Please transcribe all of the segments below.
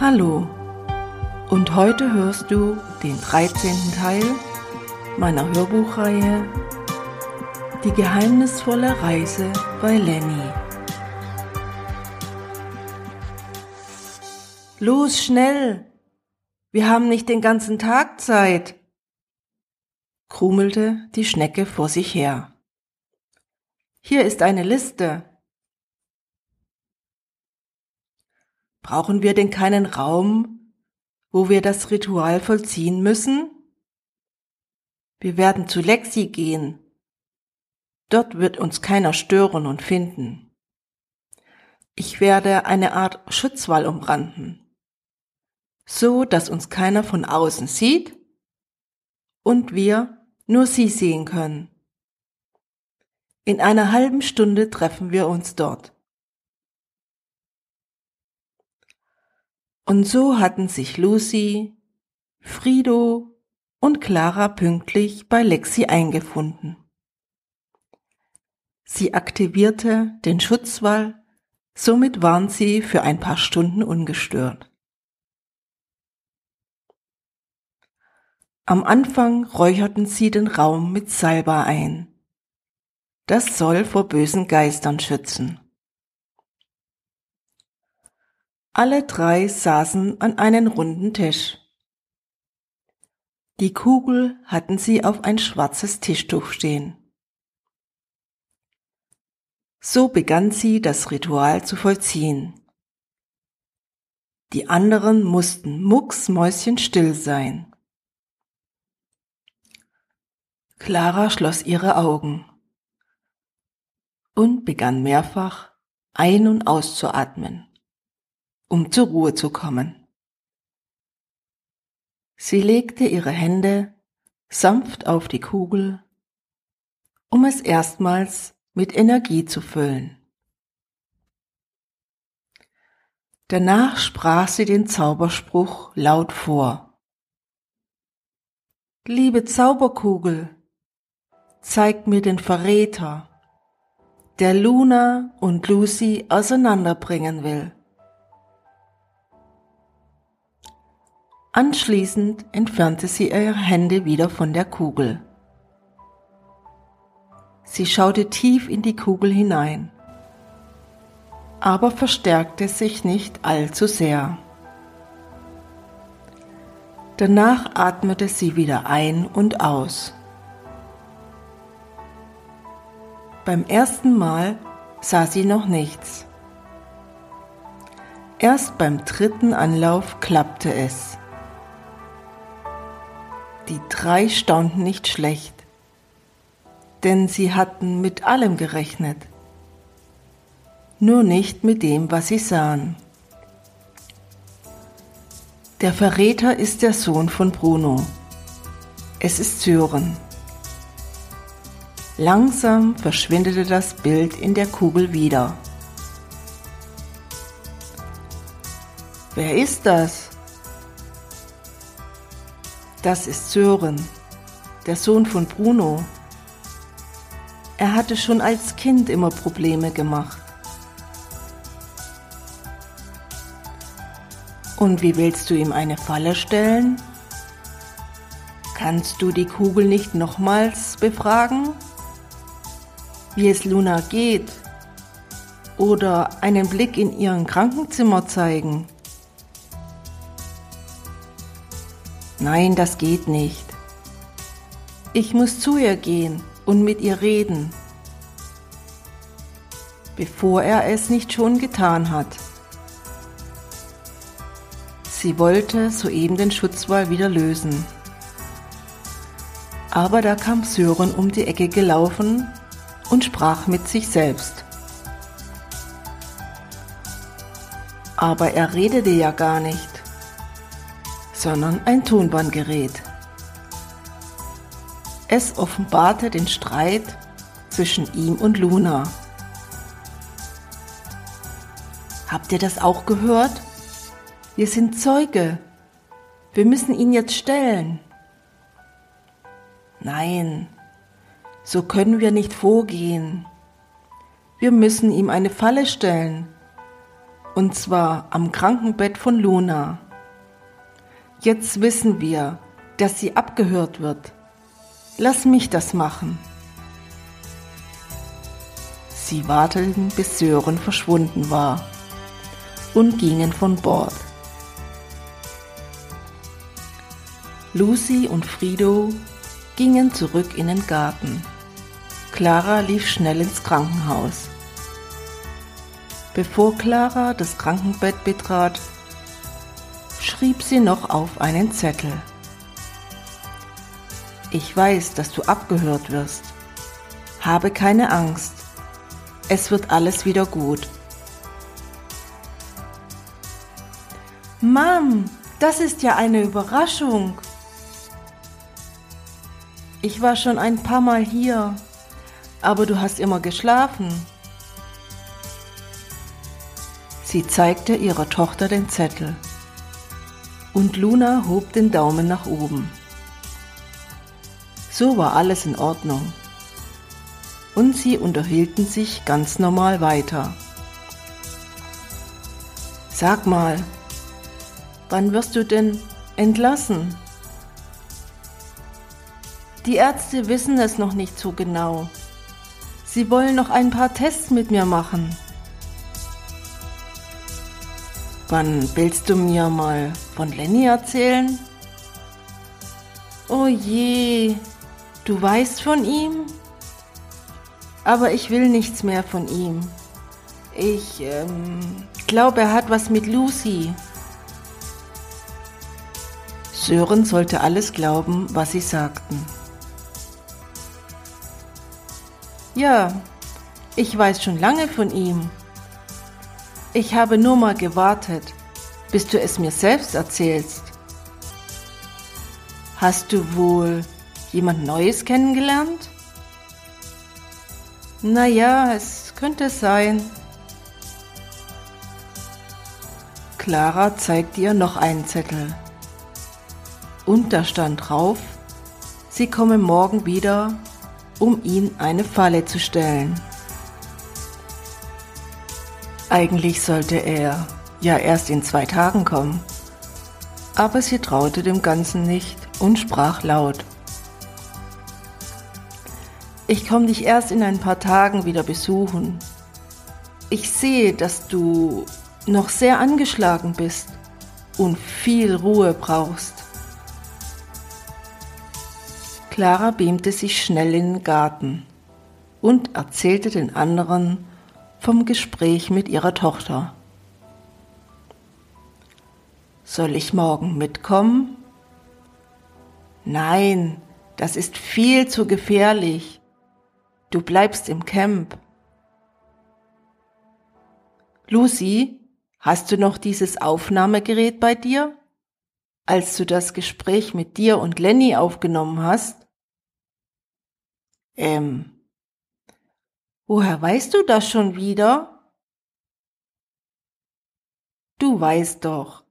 Hallo, und heute hörst du den 13. Teil meiner Hörbuchreihe Die geheimnisvolle Reise bei Lenny. Los, schnell! Wir haben nicht den ganzen Tag Zeit, krummelte die Schnecke vor sich her. Hier ist eine Liste. Brauchen wir denn keinen Raum, wo wir das Ritual vollziehen müssen? Wir werden zu Lexi gehen. Dort wird uns keiner stören und finden. Ich werde eine Art Schutzwall umranden, so dass uns keiner von außen sieht und wir nur sie sehen können. In einer halben Stunde treffen wir uns dort. Und so hatten sich Lucy, Frido und Klara pünktlich bei Lexi eingefunden. Sie aktivierte den Schutzwall, somit waren sie für ein paar Stunden ungestört. Am Anfang räucherten sie den Raum mit Salbei ein. Das soll vor bösen Geistern schützen. Alle drei saßen an einem runden Tisch. Die Kugel hatten sie auf ein schwarzes Tischtuch stehen. So begann sie, das Ritual zu vollziehen. Die anderen mussten mucksmäuschenstill sein. Klara schloss ihre Augen und begann mehrfach ein- und auszuatmen, um zur Ruhe zu kommen. Sie legte ihre Hände sanft auf die Kugel, um es erstmals mit Energie zu füllen. Danach sprach sie den Zauberspruch laut vor. Liebe Zauberkugel, zeig mir den Verräter, der Luna und Lucy auseinanderbringen will. Anschließend entfernte sie ihre Hände wieder von der Kugel. Sie schaute tief in die Kugel hinein, aber verstärkte sich nicht allzu sehr. Danach atmete sie wieder ein und aus. Beim ersten Mal sah sie noch nichts. Erst beim dritten Anlauf klappte es. Die drei staunten nicht schlecht, denn sie hatten mit allem gerechnet, nur nicht mit dem, was sie sahen. Der Verräter ist der Sohn von Bruno. Es ist Sören. Langsam verschwindete das Bild in der Kugel wieder. Wer ist das? Das ist Sören, der Sohn von Bruno. Er hatte schon als Kind immer Probleme gemacht. Und wie willst du ihm eine Falle stellen? Kannst du die Kugel nicht nochmals befragen? Wie es Luna geht, oder einen Blick in ihren Krankenzimmer zeigen. Nein, das geht nicht. Ich muss zu ihr gehen und mit ihr reden, bevor er es nicht schon getan hat. Sie wollte soeben den Schutzwall wieder lösen. Aber da kam Sören um die Ecke gelaufen und sprach mit sich selbst. Aber er redete ja gar nicht, sondern ein Tonbandgerät. Es offenbarte den Streit zwischen ihm und Luna. Habt ihr das auch gehört? Wir sind Zeuge. Wir müssen ihn jetzt stellen. Nein. So können wir nicht vorgehen. Wir müssen ihm eine Falle stellen, und zwar am Krankenbett von Luna. Jetzt wissen wir, dass sie abgehört wird. Lass mich das machen. Sie warteten, bis Sören verschwunden war und gingen von Bord. Lucy und Frido gingen zurück in den Garten. Klara lief schnell ins Krankenhaus. Bevor Klara das Krankenbett betrat, schrieb sie noch auf einen Zettel: Ich weiß, dass du abgehört wirst. Habe keine Angst. Es wird alles wieder gut. Mom, das ist ja eine Überraschung. Ich war schon ein paar Mal hier, aber du hast immer geschlafen. Sie zeigte ihrer Tochter den Zettel und Luna hob den Daumen nach oben. So war alles in Ordnung und sie unterhielten sich ganz normal weiter. Sag mal, wann wirst du denn entlassen? Die Ärzte wissen es noch nicht so genau. Sie wollen noch ein paar Tests mit mir machen. Wann willst du mir mal von Lenny erzählen? Oh je, du weißt von ihm? Aber ich will nichts mehr von ihm. Ich glaube, er hat was mit Lucy. Sören sollte alles glauben, was sie sagten. Ja, ich weiß schon lange von ihm. Ich habe nur mal gewartet, bis du es mir selbst erzählst. Hast du wohl jemand Neues kennengelernt? Naja, es könnte sein. Klara zeigte ihr noch einen Zettel. Und da stand drauf, sie komme morgen wieder, um ihn eine Falle zu stellen. Eigentlich sollte er ja erst in 2 Tagen kommen, aber sie traute dem Ganzen nicht und sprach laut: Ich komme dich erst in ein paar Tagen wieder besuchen. Ich sehe, dass du noch sehr angeschlagen bist und viel Ruhe brauchst. Klara beamte sich schnell in den Garten und erzählte den anderen vom Gespräch mit ihrer Tochter. Soll ich morgen mitkommen? Nein, das ist viel zu gefährlich. Du bleibst im Camp. Lucy, hast du noch dieses Aufnahmegerät bei dir? Als du das Gespräch mit dir und Lenny aufgenommen hast? Woher weißt du das schon wieder? Du weißt doch,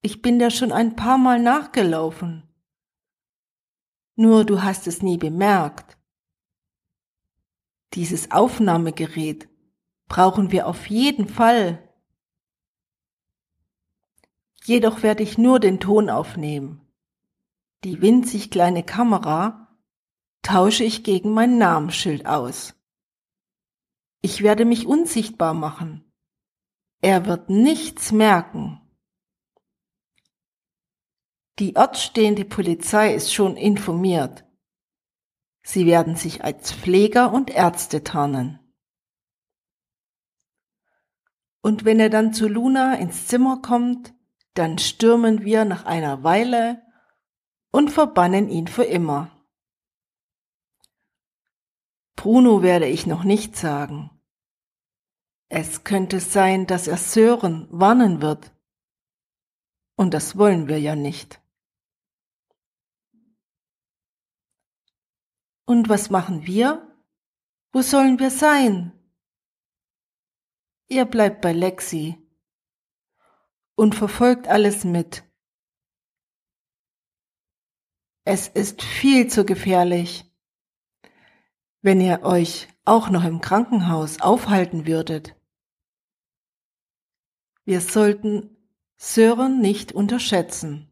ich bin da schon ein paar Mal nachgelaufen. Nur du hast es nie bemerkt. Dieses Aufnahmegerät brauchen wir auf jeden Fall. Jedoch werde ich nur den Ton aufnehmen. Die winzig kleine Kamera tausche ich gegen mein Namensschild aus. Ich werde mich unsichtbar machen. Er wird nichts merken. Die ortsstehende Polizei ist schon informiert. Sie werden sich als Pfleger und Ärzte tarnen. Und wenn er dann zu Luna ins Zimmer kommt, dann stürmen wir nach einer Weile und verbannen ihn für immer. Bruno werde ich noch nicht sagen. Es könnte sein, dass er Sören warnen wird. Und das wollen wir ja nicht. Und was machen wir? Wo sollen wir sein? Ihr bleibt bei Lexi und verfolgt alles mit. Es ist viel zu gefährlich. Wenn ihr euch auch noch im Krankenhaus aufhalten würdet. Wir sollten Sören nicht unterschätzen.